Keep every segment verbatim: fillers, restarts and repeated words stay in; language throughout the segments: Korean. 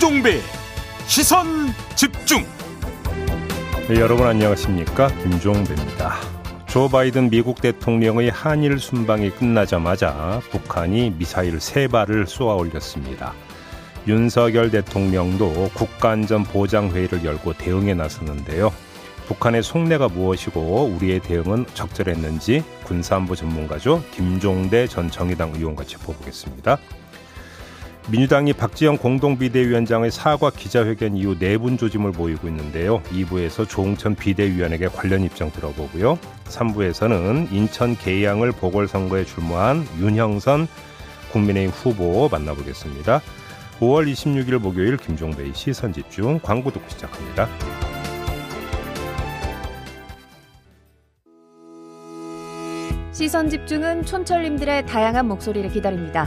김종배 시선집중. 네, 여러분 안녕하십니까, 김종대입니다. 조 바이든 미국 대통령의 한일 순방이 끝나자마자 북한이 미사일 세 발을 쏘아 올렸습니다. 윤석열 대통령도 국가안전보장회의를 열고 대응에 나섰는데요. 북한의 속내가 무엇이고 우리의 대응은 적절했는지 군사안보 전문가죠, 김종대 전 정의당 의원과 짚어보겠습니다. 민주당이 박지현 공동비대위원장의 사과 기자회견 이후 내분 조짐을 보이고 있는데요. 이 부에서 조웅천 비대위원에게 관련 입장 들어보고요. 삼 부에서는 인천 계양을 보궐선거에 출마한 윤형선 국민의힘 후보 만나보겠습니다. 오월 이십육일 목요일 김종배의 시선집중, 광고 듣고 시작합니다. 시선집중은 촌철님들의 다양한 목소리를 기다립니다.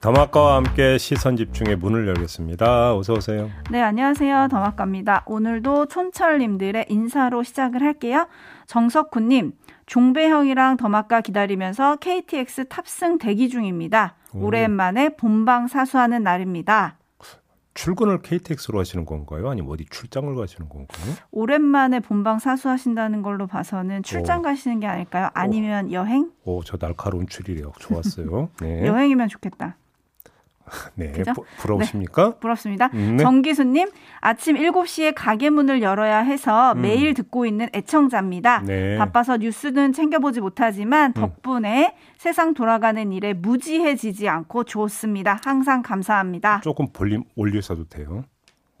더마카와 함께 시선집중의 문을 열겠습니다. 어서 오세요. 네, 안녕하세요. 더마카입니다. 오늘도 촌철님들의 인사로 시작을 할게요. 정석훈님, 종배형이랑 더마카 기다리면서 케이티엑스 탑승 대기 중입니다. 오. 오랜만에 본방 사수하는 날입니다. 출근을 케이티엑스로 하시는 건가요? 아니면 어디 출장을 가시는 건가요? 오랜만에 본방 사수하신다는 걸로 봐서는 출장 오. 가시는 게 아닐까요? 아니면 오. 여행? 오, 저 날카로운 추리력 좋았어요. 네. 여행이면 좋겠다. 네, 부, 부러우십니까? 네, 부럽습니다. 네. 정기수님, 아침 일곱 시에 가게 문을 열어야 해서 음. 매일 듣고 있는 애청자입니다. 네. 바빠서 뉴스는 챙겨보지 못하지만 덕분에 음. 세상 돌아가는 일에 무지해지지 않고 좋습니다. 항상 감사합니다. 조금 볼륨 올려서도 돼요.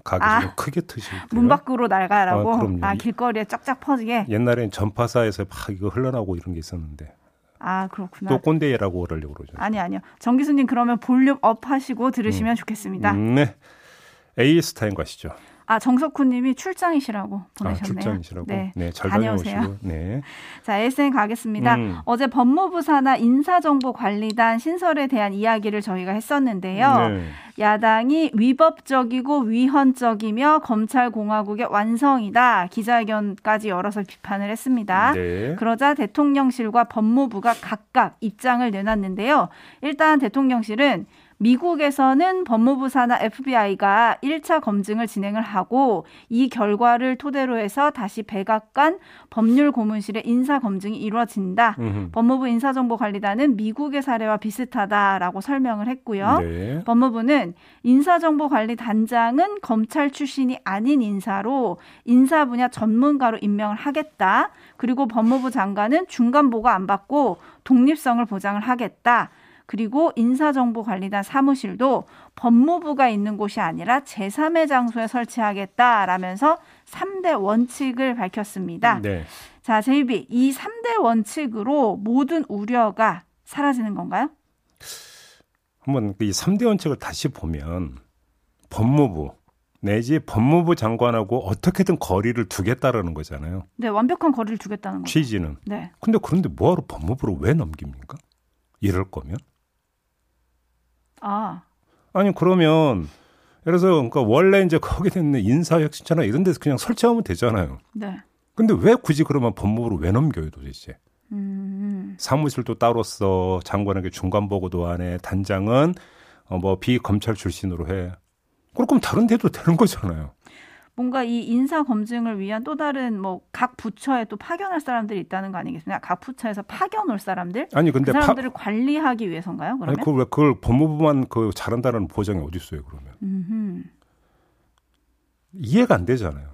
가게 아, 좀 크게 트시고 문 밖으로 날가라고? 아, 그럼요. 아, 길거리에 쫙쫙 퍼지게. 옛날엔 전파사에서 막 이거 흘러나오고 이런 게 있었는데. 아, 그렇구나. 또 꼰대라고 그러려고 그러죠. 아니, 아니요. 정 교수님, 그러면 볼륨 업 하시고 들으시면 음. 좋겠습니다. 음, 네. 에이에스 타임 가시죠. 아, 정석훈 님이 출장이시라고 보내셨네요. 아, 출장이시라고? 네. 네, 잘 다녀오시고. 네. 자, 에스엔 가겠습니다. 음. 어제 법무부 산하 인사정보관리단 신설에 대한 이야기를 저희가 했었는데요. 네. 야당이 위법적이고 위헌적이며 검찰공화국의 완성이다, 기자회견까지 열어서 비판을 했습니다. 네. 그러자 대통령실과 법무부가 각각 입장을 내놨는데요. 일단 대통령실은 미국에서는 법무부 산하 에프비아이가 일 차 검증을 진행을 하고 이 결과를 토대로 해서 다시 백악관 법률 고문실의 인사 검증이 이루어진다. 음흠. 법무부 인사정보관리단은 미국의 사례와 비슷하다라고 설명을 했고요. 네. 법무부는 인사정보관리단장은 검찰 출신이 아닌 인사로 인사 분야 전문가로 임명을 하겠다. 그리고 법무부 장관은 중간보고 안 받고 독립성을 보장을 하겠다. 그리고 인사정보관리단 사무실도 법무부가 있는 곳이 아니라 제삼의 장소에 설치하겠다라면서 삼 대 원칙을 밝혔습니다. 네. 자, 제이비, 이 삼 대 원칙으로 모든 우려가 사라지는 건가요? 한번 이 삼 대 원칙을 다시 보면 법무부 내지 법무부 장관하고 어떻게든 거리를 두겠다라는 거잖아요. 네, 완벽한 거리를 두겠다는 거죠. 취지는. 네. 근데 그런데 뭐하러 법무부로 왜 넘깁니까? 이럴 거면? 아. 아니, 그러면, 그래서, 그러니까 원래 이제 거기에 있는 인사혁신처나 이런 데서 그냥 설치하면 되잖아요. 네. 근데 왜 굳이 그러면 법무부로 왜 넘겨요, 도대체? 음. 사무실도 따로 써, 장관에게 중간보고도 안 해, 단장은 어, 뭐 비검찰 출신으로 해. 그럼 다른 데도 되는 거잖아요. 뭔가 이 인사 검증을 위한 또 다른 뭐 각 부처에 또 파견할 사람들이 있다는 거 아니겠습니까? 각 부처에서 파견 올 사람들? 아니, 근데 그 사람들을 파... 관리하기 위해서인가요? 그러면? 아니, 그걸, 왜 그걸 법무부만 그 잘한다는 보장이 어디 있어요, 그러면? 음흠. 이해가 안 되잖아요.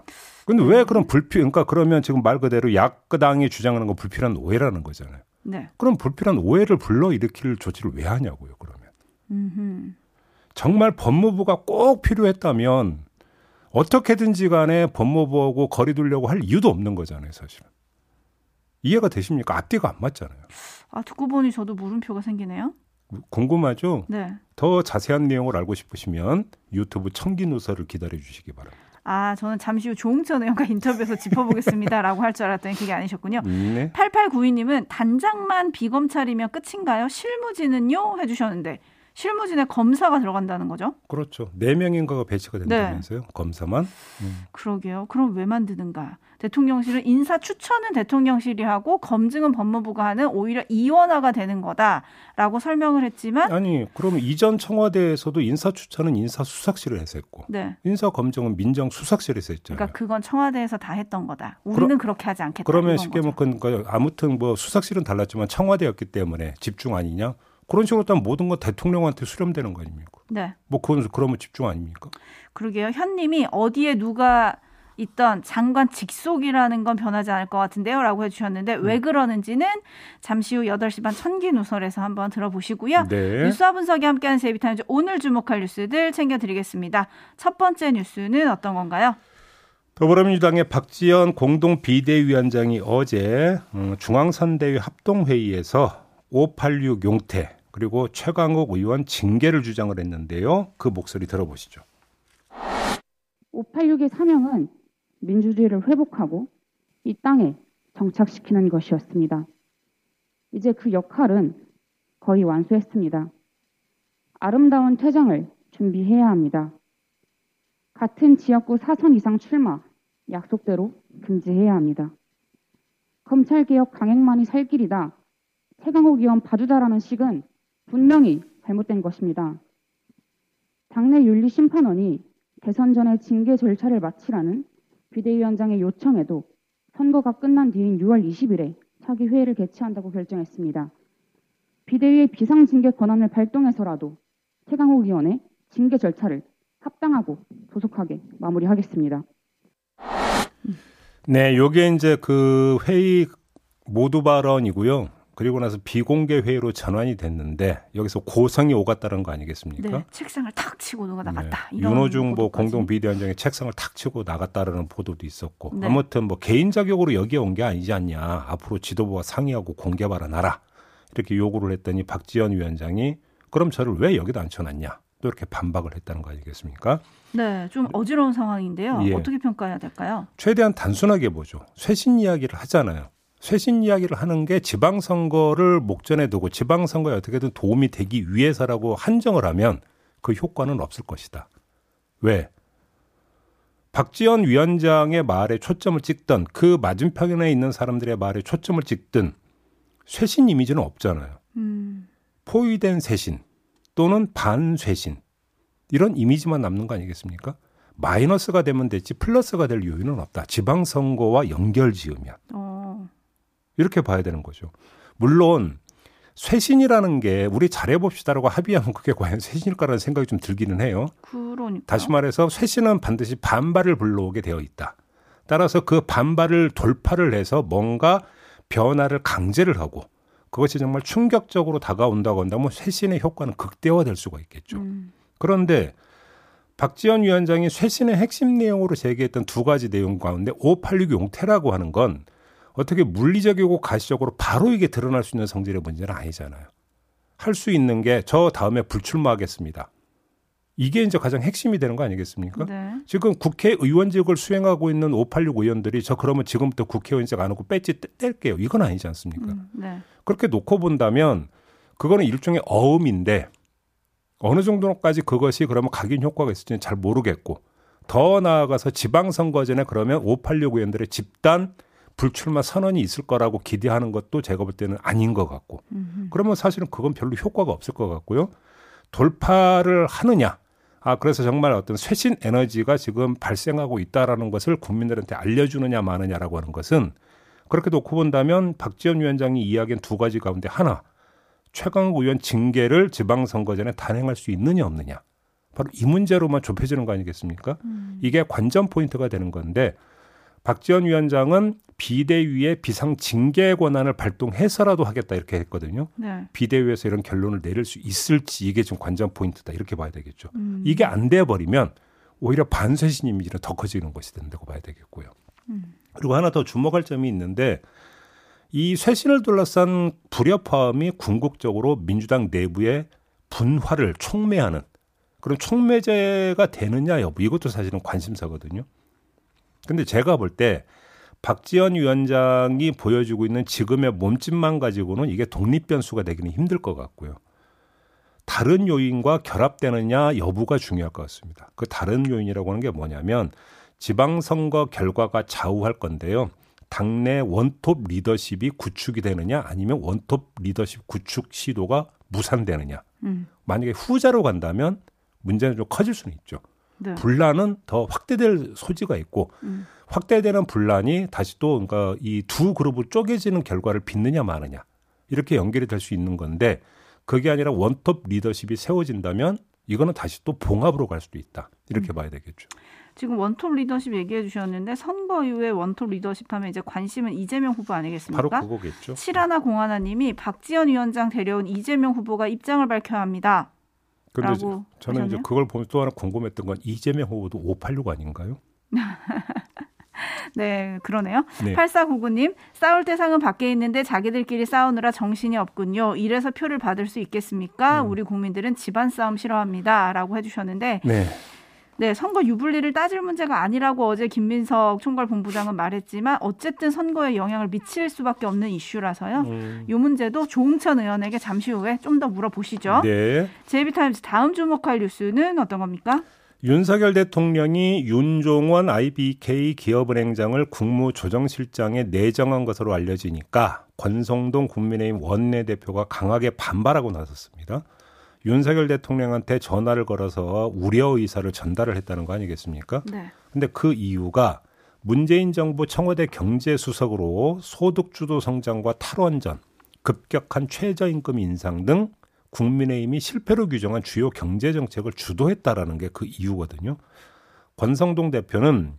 근데 왜 그런 불필, 그러니까 그러면 지금 말 그대로 야당이 주장하는 건 불필요한 오해라는 거잖아요. 네. 그럼 불필요한 오해를 불러일으킬 조치를 왜 하냐고요, 그러면? 음흠. 정말 법무부가 꼭 필요했다면 어떻게든지 간에 법무부하고 거리 두려고 할 이유도 없는 거잖아요, 사실은. 이해가 되십니까? 앞뒤가 안 맞잖아요. 아, 듣고 보니 저도 물음표가 생기네요. 궁금하죠? 네. 더 자세한 내용을 알고 싶으시면 유튜브 청기누설을 기다려주시기 바랍니다. 아, 저는 잠시 후 조웅천 의원과 인터뷰에서 짚어보겠습니다라고 할 줄 알았더니 그게 아니셨군요. 네. 팔팔구이 님은 단장만 비검찰이면 끝인가요? 실무진은요? 해주셨는데 실무진에 검사가 들어간다는 거죠? 그렇죠. 네 명인가가 배치가 된다면서요. 네. 검사만. 음. 그러게요. 그럼 왜 만드는가. 대통령실은 인사 추천은 대통령실이 하고 검증은 법무부가 하는 오히려 이원화가 되는 거다라고 설명을 했지만. 아니, 그럼 이전 청와대에서도 인사 추천은 인사수석실에서 했고 네. 인사 검증은 민정수석실에서 했잖아요. 그러니까 그건 청와대에서 다 했던 거다. 우리는 그러, 그렇게 하지 않겠다. 그러면 쉽게 말하면 아무튼 뭐 수석실은 달랐지만 청와대였기 때문에 집중 아니냐. 그런 식으로 또 모든 건 대통령한테 수렴되는 거 아닙니까? 네. 뭐 그건 그러면 집중 아닙니까? 그러게요. 현님이 어디에 누가 있던 장관 직속이라는 건 변하지 않을 것 같은데요. 라고 해주셨는데 음. 왜 그러는지는 잠시 후 여덟 시 반 천기누설에서 한번 들어보시고요. 네. 뉴스와 분석이 함께하는 제이비 타임즈 오늘 주목할 뉴스들 챙겨드리겠습니다. 첫 번째 뉴스는 어떤 건가요? 더불어민주당의 박지현 공동비대위원장이 어제 중앙선대위 합동회의에서 오팔육 용태 그리고 최강욱 의원 징계를 주장을 했는데요. 그 목소리 들어보시죠. 오팔육의 사명은 민주주의를 회복하고 이 땅에 정착시키는 것이었습니다. 이제 그 역할은 거의 완수했습니다. 아름다운 퇴장을 준비해야 합니다. 같은 지역구 사선 이상 출마 약속대로 금지해야 합니다. 검찰개혁 강행만이 살 길이다. 최강욱 의원 봐주자라는 식은 분명히 잘못된 것입니다. 당내 윤리심판원이 대선 전에 징계 절차를 마치라는 비대위원장의 요청에도 선거가 끝난 뒤인 유월 이십일에 차기 회의를 개최한다고 결정했습니다. 비대위의 비상징계 권한을 발동해서라도 최강욱 의원의 징계 절차를 합당하고 조속하게 마무리하겠습니다. 네, 요게 이제 그 회의 모두 발언이고요. 그리고 나서 비공개 회의로 전환이 됐는데 여기서 고성이 오갔다는 거 아니겠습니까? 네, 책상을 탁 치고 누가 나갔다. 네. 이런 윤호중 뭐 공동 비대위원장이 책상을 탁 치고 나갔다라는 보도도 있었고 네. 아무튼 뭐 개인 자격으로 여기에 온 게 아니지 않냐. 앞으로 지도부와 상의하고 공개 발언하라. 이렇게 요구를 했더니 박지원 위원장이 그럼 저를 왜 여기다 앉혀놨냐. 또 이렇게 반박을 했다는 거 아니겠습니까? 네, 좀 어지러운 상황인데요. 예. 어떻게 평가해야 될까요? 최대한 단순하게 보죠. 쇄신 이야기를 하잖아요. 쇄신 이야기를 하는 게 지방선거를 목전에 두고 지방선거에 어떻게든 도움이 되기 위해서라고 한정을 하면 그 효과는 없을 것이다. 왜? 박지원 위원장의 말에 초점을 찍든 그 맞은편에 있는 사람들의 말에 초점을 찍든 쇄신 이미지는 없잖아요. 음. 포위된 쇄신 또는 반쇄신 이런 이미지만 남는 거 아니겠습니까? 마이너스가 되면 됐지 플러스가 될 요인은 없다. 지방선거와 연결 지으면. 어. 이렇게 봐야 되는 거죠. 물론 쇄신이라는 게 우리 잘해봅시다라고 합의하면 그게 과연 쇄신일까라는 생각이 좀 들기는 해요. 그러니까. 다시 말해서 쇄신은 반드시 반발을 불러오게 되어 있다. 따라서 그 반발을 돌파를 해서 뭔가 변화를 강제를 하고 그것이 정말 충격적으로 다가온다고 한다면 쇄신의 효과는 극대화될 수가 있겠죠. 음. 그런데 박지원 위원장이 쇄신의 핵심 내용으로 제기했던 두 가지 내용 가운데 오팔육 용태라고 하는 건 어떻게 물리적이고 가시적으로 바로 이게 드러날 수 있는 성질의 문제는 아니잖아요. 할 수 있는 게 저 다음에 불출마하겠습니다. 이게 이제 가장 핵심이 되는 거 아니겠습니까? 네. 지금 국회의원직을 수행하고 있는 오팔육 의원들이 저 그러면 지금부터 국회의원직 안 하고 배지 뗄게요. 이건 아니지 않습니까? 음, 네. 그렇게 놓고 본다면 그거는 일종의 어음인데 어느 정도까지 그것이 그러면 각인 효과가 있을지는 잘 모르겠고 더 나아가서 지방선거 전에 그러면 오팔육 의원들의 집단 불출마 선언이 있을 거라고 기대하는 것도 제가 볼 때는 아닌 것 같고 음흠. 그러면 사실은 그건 별로 효과가 없을 것 같고요. 돌파를 하느냐. 아 그래서 정말 어떤 쇄신 에너지가 지금 발생하고 있다라는 것을 국민들한테 알려주느냐 마느냐라고 하는 것은 그렇게 놓고 본다면 박지원 위원장이 이야기한 두 가지 가운데 하나. 최강욱 의원 징계를 지방선거 전에 단행할 수 있느냐 없느냐. 바로 이 문제로만 좁혀지는 거 아니겠습니까? 음. 이게 관전 포인트가 되는 건데 박지원 위원장은 비대위의 비상징계 권한을 발동해서라도 하겠다 이렇게 했거든요. 네. 비대위에서 이런 결론을 내릴 수 있을지 이게 좀 관전 포인트다 이렇게 봐야 되겠죠. 음. 이게 안 돼버리면 오히려 반쇄신 이미지는 더 커지는 것이 된다고 봐야 되겠고요. 음. 그리고 하나 더 주목할 점이 있는데 이 쇄신을 둘러싼 불협화음이 궁극적으로 민주당 내부의 분화를 촉매하는 그런 촉매제가 되느냐 여부, 이것도 사실은 관심사거든요. 근데 제가 볼 때 박지원 위원장이 보여주고 있는 지금의 몸집만 가지고는 이게 독립변수가 되기는 힘들 것 같고요. 다른 요인과 결합되느냐 여부가 중요할 것 같습니다. 그 다른 요인이라고 하는 게 뭐냐면 지방선거 결과가 좌우할 건데요. 당내 원톱 리더십이 구축이 되느냐 아니면 원톱 리더십 구축 시도가 무산되느냐. 음. 만약에 후자로 간다면 문제는 좀 커질 수는 있죠. 네. 분란은 더 확대될 소지가 있고 음. 확대되는 분란이 다시 또 그러니까 이 두 그룹을 쪼개지는 결과를 빚느냐 마느냐 이렇게 연결이 될 수 있는 건데 그게 아니라 원톱 리더십이 세워진다면 이거는 다시 또 봉합으로 갈 수도 있다. 이렇게 음. 봐야 되겠죠. 지금 원톱 리더십 얘기해 주셨는데 선거 이후에 원톱 리더십 하면 이제 관심은 이재명 후보 아니겠습니까? 바로 그거겠죠. 칠하나 공하나 님이 박지현 위원장 데려온 이재명 후보가 입장을 밝혀야 합니다. 그런데 저는 하셨네요? 이제 그걸 보면서 또 하나 궁금했던 건 이재명 후보도 오팔육 아닌가요? 네, 그러네요. 네. 팔사구구 님, 싸울 대상은 밖에 있는데 자기들끼리 싸우느라 정신이 없군요. 이래서 표를 받을 수 있겠습니까? 음. 우리 국민들은 집안 싸움 싫어합니다. 라고 해주셨는데 네. 네, 선거 유불리를 따질 문제가 아니라고 어제 김민석 총괄본부장은 말했지만 어쨌든 선거에 영향을 미칠 수밖에 없는 이슈라서요. 음. 이 문제도 조웅천 의원에게 잠시 후에 좀 더 물어보시죠. 네. 제이비 타임스 다음 주목할 뉴스는 어떤 겁니까? 윤석열 대통령이 윤종원 아이비케이 기업은행장을 국무조정실장에 내정한 것으로 알려지니까 권성동 국민의힘 원내대표가 강하게 반발하고 나섰습니다. 윤석열 대통령한테 전화를 걸어서 우려 의사를 전달을 했다는 거 아니겠습니까? 네. 근데 그 이유가 문재인 정부 청와대 경제수석으로 소득주도 성장과 탈원전, 급격한 최저임금 인상 등 국민의힘이 실패로 규정한 주요 경제정책을 주도했다라는 게 그 이유거든요. 권성동 대표는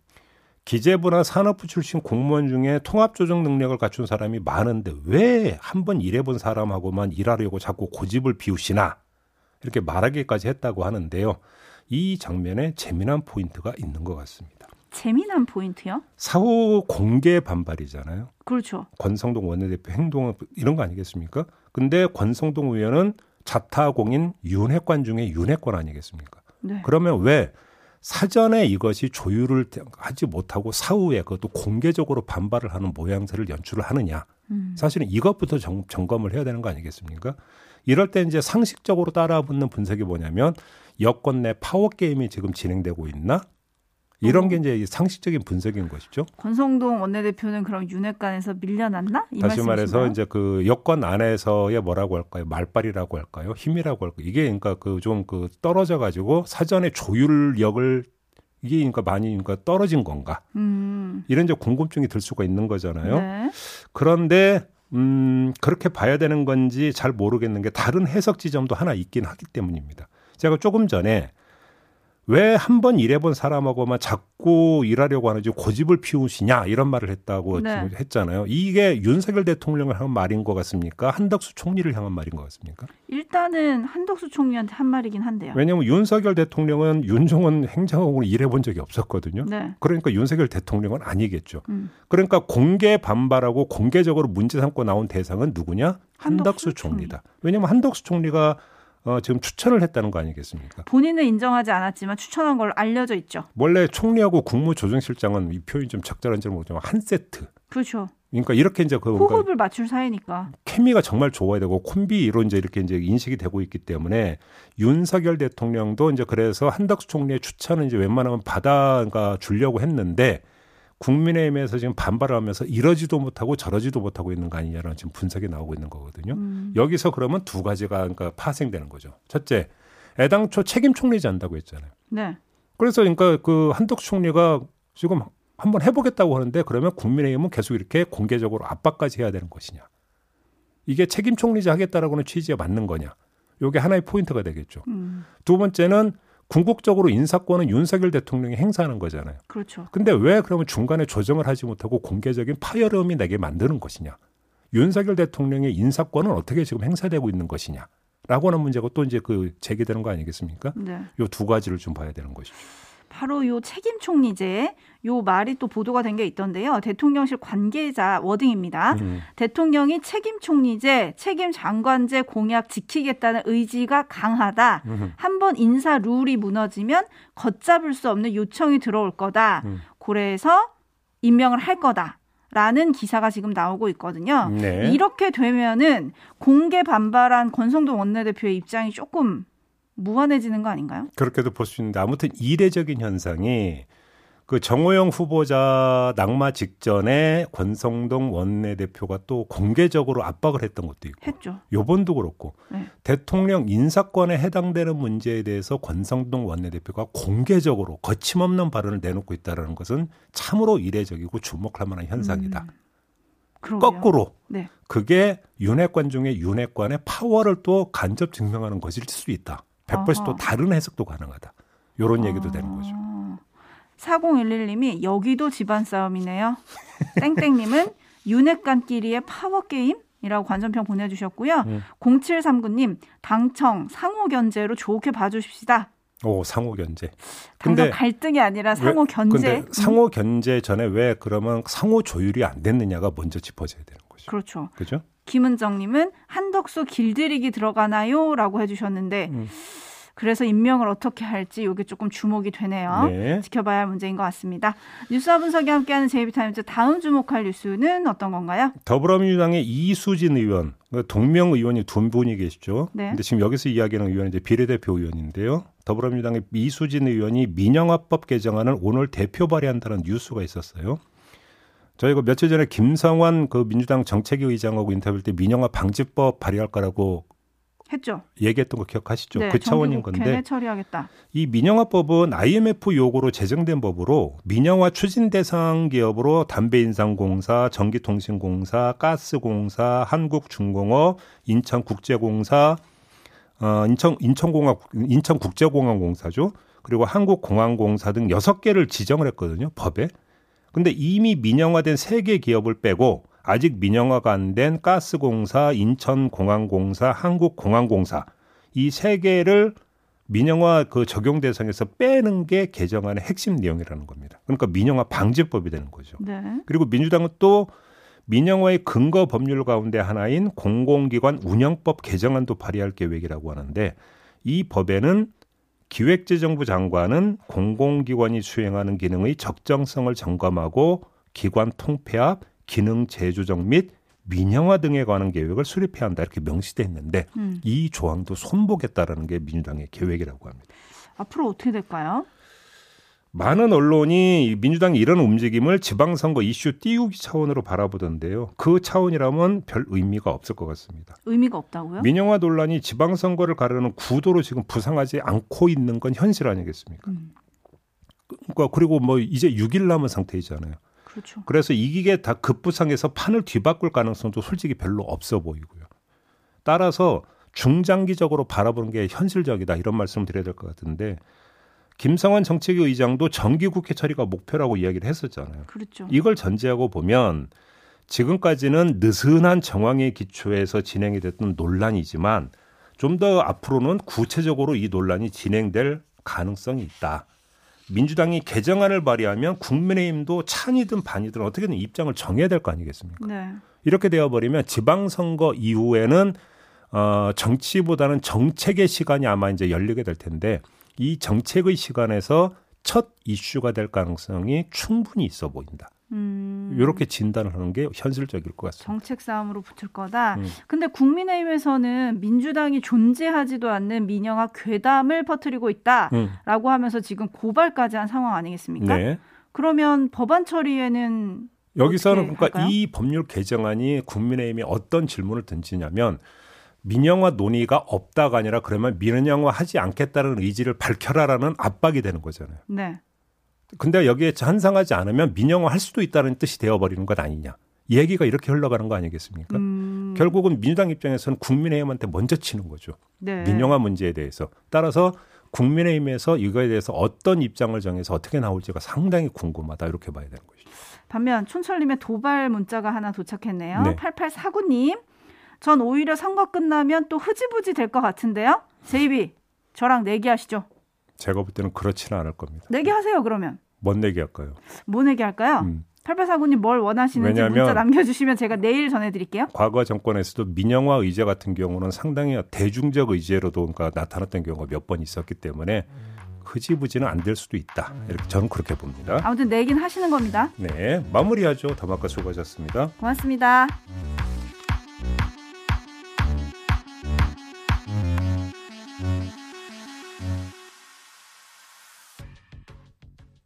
기재부나 산업부 출신 공무원 중에 통합조정 능력을 갖춘 사람이 많은데 왜 한 번 일해본 사람하고만 일하려고 자꾸 고집을 피우시나 이렇게 말하기까지 했다고 하는데요. 이 장면에 재미난 포인트가 있는 것 같습니다. 재미난 포인트요? 사후 공개 반발이잖아요. 그렇죠. 권성동 원내대표 행동 이런 거 아니겠습니까? 근데 권성동 의원은 자타공인 윤핵관 중에 윤핵관 아니겠습니까? 네. 그러면 왜 사전에 이것이 조율을 하지 못하고 사후에 그것도 공개적으로 반발을 하는 모양새를 연출을 하느냐. 음. 사실은 이것부터 점, 점검을 해야 되는 거 아니겠습니까? 이럴 때 이제 상식적으로 따라붙는 분석이 뭐냐면 여권 내 파워게임이 지금 진행되고 있나? 이런 게 이제 상식적인 분석인 것이죠. 권성동 원내대표는 그럼 윤핵관에서 밀려났나? 이 다시 말씀이신가요? 말해서 이제 그 여권 안에서의 뭐라고 할까요? 말빨이라고 할까요? 힘이라고 할까요? 이게 그러니까 그 좀 그 떨어져 가지고 사전에 조율력을 이게 그러니까 많이 그러니까 떨어진 건가? 음. 이런 이제 궁금증이 들 수가 있는 거잖아요. 네. 그런데 음, 그렇게 봐야 되는 건지 잘 모르겠는 게 다른 해석 지점도 하나 있긴 하기 때문입니다. 제가 조금 전에 왜 한 번 일해본 사람하고만 자꾸 일하려고 하는지 고집을 피우시냐 이런 말을 했다고 네. 했잖아요. 이게 윤석열 대통령을 향한 말인 것 같습니까? 한덕수 총리를 향한 말인 것 같습니까? 일단은 한덕수 총리한테 한 말이긴 한데요. 왜냐하면 윤석열 대통령은 윤종원 행정하고 일해본 적이 없었거든요. 네. 그러니까 윤석열 대통령은 아니겠죠. 음. 그러니까 공개 반발하고 공개적으로 문제 삼고 나온 대상은 누구냐? 한덕수, 한덕수 총리다. 총리. 왜냐하면 한덕수 총리가 어, 지금 추천을 했다는 거 아니겠습니까? 본인은 인정하지 않았지만 추천한 걸로 알려져 있죠. 원래 총리하고 국무조정실장은 이 표현이 좀 적절한지 모르지만 한 세트. 그렇죠. 그러니까 이렇게 이제 그 호흡을 그러니까 맞출 사이니까 케미가 정말 좋아야 되고 콤비로 이제 이렇게 이제 인식이 되고 있기 때문에 윤석열 대통령도 이제 그래서 한덕수 총리의 추천은 이제 웬만하면 받아가 주려고 했는데 국민의힘에서 지금 반발을 하면서 이러지도 못하고 저러지도 못하고 있는 거 아니냐라는 지금 분석이 나오고 있는 거거든요. 음. 여기서 그러면 두 가지가 그러니까 파생되는 거죠. 첫째, 애당초 책임 총리지 않다고 했잖아요. 네. 그래서 그러니까 그 한덕수 총리가 지금 한번 해보겠다고 하는데 그러면 국민의힘은 계속 이렇게 공개적으로 압박까지 해야 되는 것이냐. 이게 책임 총리지 하겠다라고는 취지에 맞는 거냐. 이게 하나의 포인트가 되겠죠. 음. 두 번째는 궁극적으로 인사권은 윤석열 대통령이 행사하는 거잖아요. 그렇죠. 근데 왜 그러면 중간에 조정을 하지 못하고 공개적인 파열음이 나게 만드는 것이냐. 윤석열 대통령의 인사권은 어떻게 지금 행사되고 있는 것이냐. 라고 하는 문제가 또 이제 그 제기되는 거 아니겠습니까? 네. 이 두 가지를 좀 봐야 되는 것이죠. 바로 요 책임 총리제 요 말이 또 보도가 된 게 있던데요. 대통령실 관계자 워딩입니다. 음. 대통령이 책임 총리제, 책임 장관제 공약 지키겠다는 의지가 강하다. 음. 한번 인사 룰이 무너지면 걷잡을 수 없는 요청이 들어올 거다. 음. 그래서 임명을 할 거다. 라는 기사가 지금 나오고 있거든요. 네. 이렇게 되면은 공개 반발한 권성동 원내대표의 입장이 조금 무한해지는 거 아닌가요? 그렇게도 볼 수 있는데 아무튼 이례적인 현상이 그 정호영 후보자 낙마 직전에 권성동 원내대표가 또 공개적으로 압박을 했던 것도 있고 했죠. 요번도 그렇고 네. 대통령 인사권에 해당되는 문제에 대해서 권성동 원내대표가 공개적으로 거침없는 발언을 내놓고 있다는 것은 참으로 이례적이고 주목할 만한 현상이다. 음. 거꾸로 네. 그게 윤핵관 중에 윤핵관의 파워를 또 간접 증명하는 것일 수 있다. 백 퍼센트 또 다른 해석도 가능하다. 이런 아하. 얘기도 되는 거죠. 사공일일 님이 여기도 집안 싸움이네요. 땡땡님은 윤핵관끼리의 파워게임? 이라고 관전평 보내주셨고요. 음. 공칠삼구 님 당청 상호견제로 좋게 봐주십시다. 오, 상호견제. 당장 갈등이 아니라 상호견제. 상호견제 전에 왜 그러면 상호조율이 안 됐느냐가 먼저 짚어져야 되는 거죠. 그렇죠. 그죠? 김은정님은 한덕수 길들이기 들어가나요? 라고 해주셨는데 음. 그래서 임명을 어떻게 할지 이게 조금 주목이 되네요. 네. 지켜봐야 할 문제인 것 같습니다. 뉴스와 분석이 함께하는 제이비 타임즈 다음 주목할 뉴스는 어떤 건가요? 더불어민주당의 이수진 의원, 동명 의원이 두 분이 계시죠. 그런데 네. 지금 여기서 이야기하는 의원은 이제 비례대표 의원인데요. 더불어민주당의 이수진 의원이 민영화법 개정안을 오늘 대표 발의한다는 뉴스가 있었어요. 저희가 며칠 전에 김성환 그 민주당 정책위 의장하고 인터뷰할 때 민영화 방지법 발의할 거라고 했죠. 얘기했던 거 기억하시죠? 네, 그 차원인 건데 처리하겠다. 이 민영화법은 아이엠에프 요구로 제정된 법으로 민영화 추진 대상 기업으로 담배인상공사, 전기통신공사, 가스공사, 한국중공업, 인천국제공사, 어, 인천, 인천공항, 인천국제공항공사죠. 그리고 한국공항공사 등 여섯 개를 지정을 했거든요. 법에. 근데 이미 민영화된 세 개 기업을 빼고 아직 민영화가 안 된 가스공사, 인천공항공사, 한국공항공사 이 세 개를 민영화 그 적용 대상에서 빼는 게 개정안의 핵심 내용이라는 겁니다. 그러니까 민영화 방지법이 되는 거죠. 네. 그리고 민주당은 또 민영화의 근거 법률 가운데 하나인 공공기관 운영법 개정안도 발의할 계획이라고 하는데 이 법에는 기획재정부 장관은 공공기관이 수행하는 기능의 적정성을 점검하고 기관 통폐합, 기능 재조정 및 민영화 등에 관한 계획을 수립해야 한다 이렇게 명시돼 있는데 음. 이 조항도 손보겠다라는 게 민주당의 계획이라고 합니다. 앞으로 어떻게 될까요? 많은 언론이 민주당이 이런 움직임을 지방선거 이슈 띄우기 차원으로 바라보던데요. 그 차원이라면 별 의미가 없을 것 같습니다. 의미가 없다고요? 민영화 논란이 지방선거를 가르는 구도로 지금 부상하지 않고 있는 건 현실 아니겠습니까? 음. 그러니까 그리고 뭐 이제 육 일 남은 상태이잖아요. 그렇죠. 그래서 이게 다 급부상해서 판을 뒤바꿀 가능성도 솔직히 별로 없어 보이고요. 따라서 중장기적으로 바라보는 게 현실적이다 이런 말씀을 드려야 될 것 같은데 김성환 정책위 의장도 정기국회 처리가 목표라고 이야기를 했었잖아요. 그렇죠. 이걸 전제하고 보면 지금까지는 느슨한 정황의 기초에서 진행이 됐던 논란이지만 좀 더 앞으로는 구체적으로 이 논란이 진행될 가능성이 있다. 민주당이 개정안을 발의하면 국민의힘도 찬이든 반이든 어떻게든 입장을 정해야 될 거 아니겠습니까? 네. 이렇게 되어버리면 지방선거 이후에는 어, 정치보다는 정책의 시간이 아마 이제 열리게 될 텐데 이 정책의 시간에서 첫 이슈가 될 가능성이 충분히 있어 보인다. 음... 이렇게 진단을 하는 게 현실적일 것 같습니다. 정책 싸움으로 붙을 거다. 음. 근데 국민의힘에서는 민주당이 존재하지도 않는 민영화 괴담을 퍼뜨리고 있다라고 음. 하면서 지금 고발까지 한 상황 아니겠습니까? 네. 그러면 법안 처리에는 여기서는 그러니까 할까요? 이 법률 개정안이 국민의힘이 어떤 질문을 던지냐면 민영화 논의가 없다가 아니라 그러면 민영화하지 않겠다는 의지를 밝혀라라는 압박이 되는 거잖아요. 네. 근데 여기에 찬성하지 않으면 민영화할 수도 있다는 뜻이 되어버리는 것 아니냐. 얘기가 이렇게 흘러가는 거 아니겠습니까? 음... 결국은 민주당 입장에서는 국민의힘한테 먼저 치는 거죠. 네. 민영화 문제에 대해서. 따라서 국민의힘에서 이거에 대해서 어떤 입장을 정해서 어떻게 나올지가 상당히 궁금하다. 이렇게 봐야 되는 것이죠. 반면 촌철님의 도발 문자가 하나 도착했네요. 네. 팔팔사구 님. 전 오히려 선거 끝나면 또 흐지부지 될 것 같은데요. 제이비, 저랑 내기하시죠. 제가 볼 때는 그렇지는 않을 겁니다. 내기 하세요 그러면. 뭔 내기 할까요? 뭐 내기 할까요? 음. 팔팔사구님 뭘 원하시는지 문자 남겨주시면 제가 내일 전해드릴게요. 과거 정권에서도 민영화 의제 같은 경우는 상당히 대중적 의제로도 그러니까 나타났던 경우가 몇 번 있었기 때문에 흐지부지는 안 될 수도 있다. 이렇게 저는 그렇게 봅니다. 아무튼 내긴 하시는 겁니다. 네, 마무리하죠. 다마카 수고하셨습니다. 고맙습니다.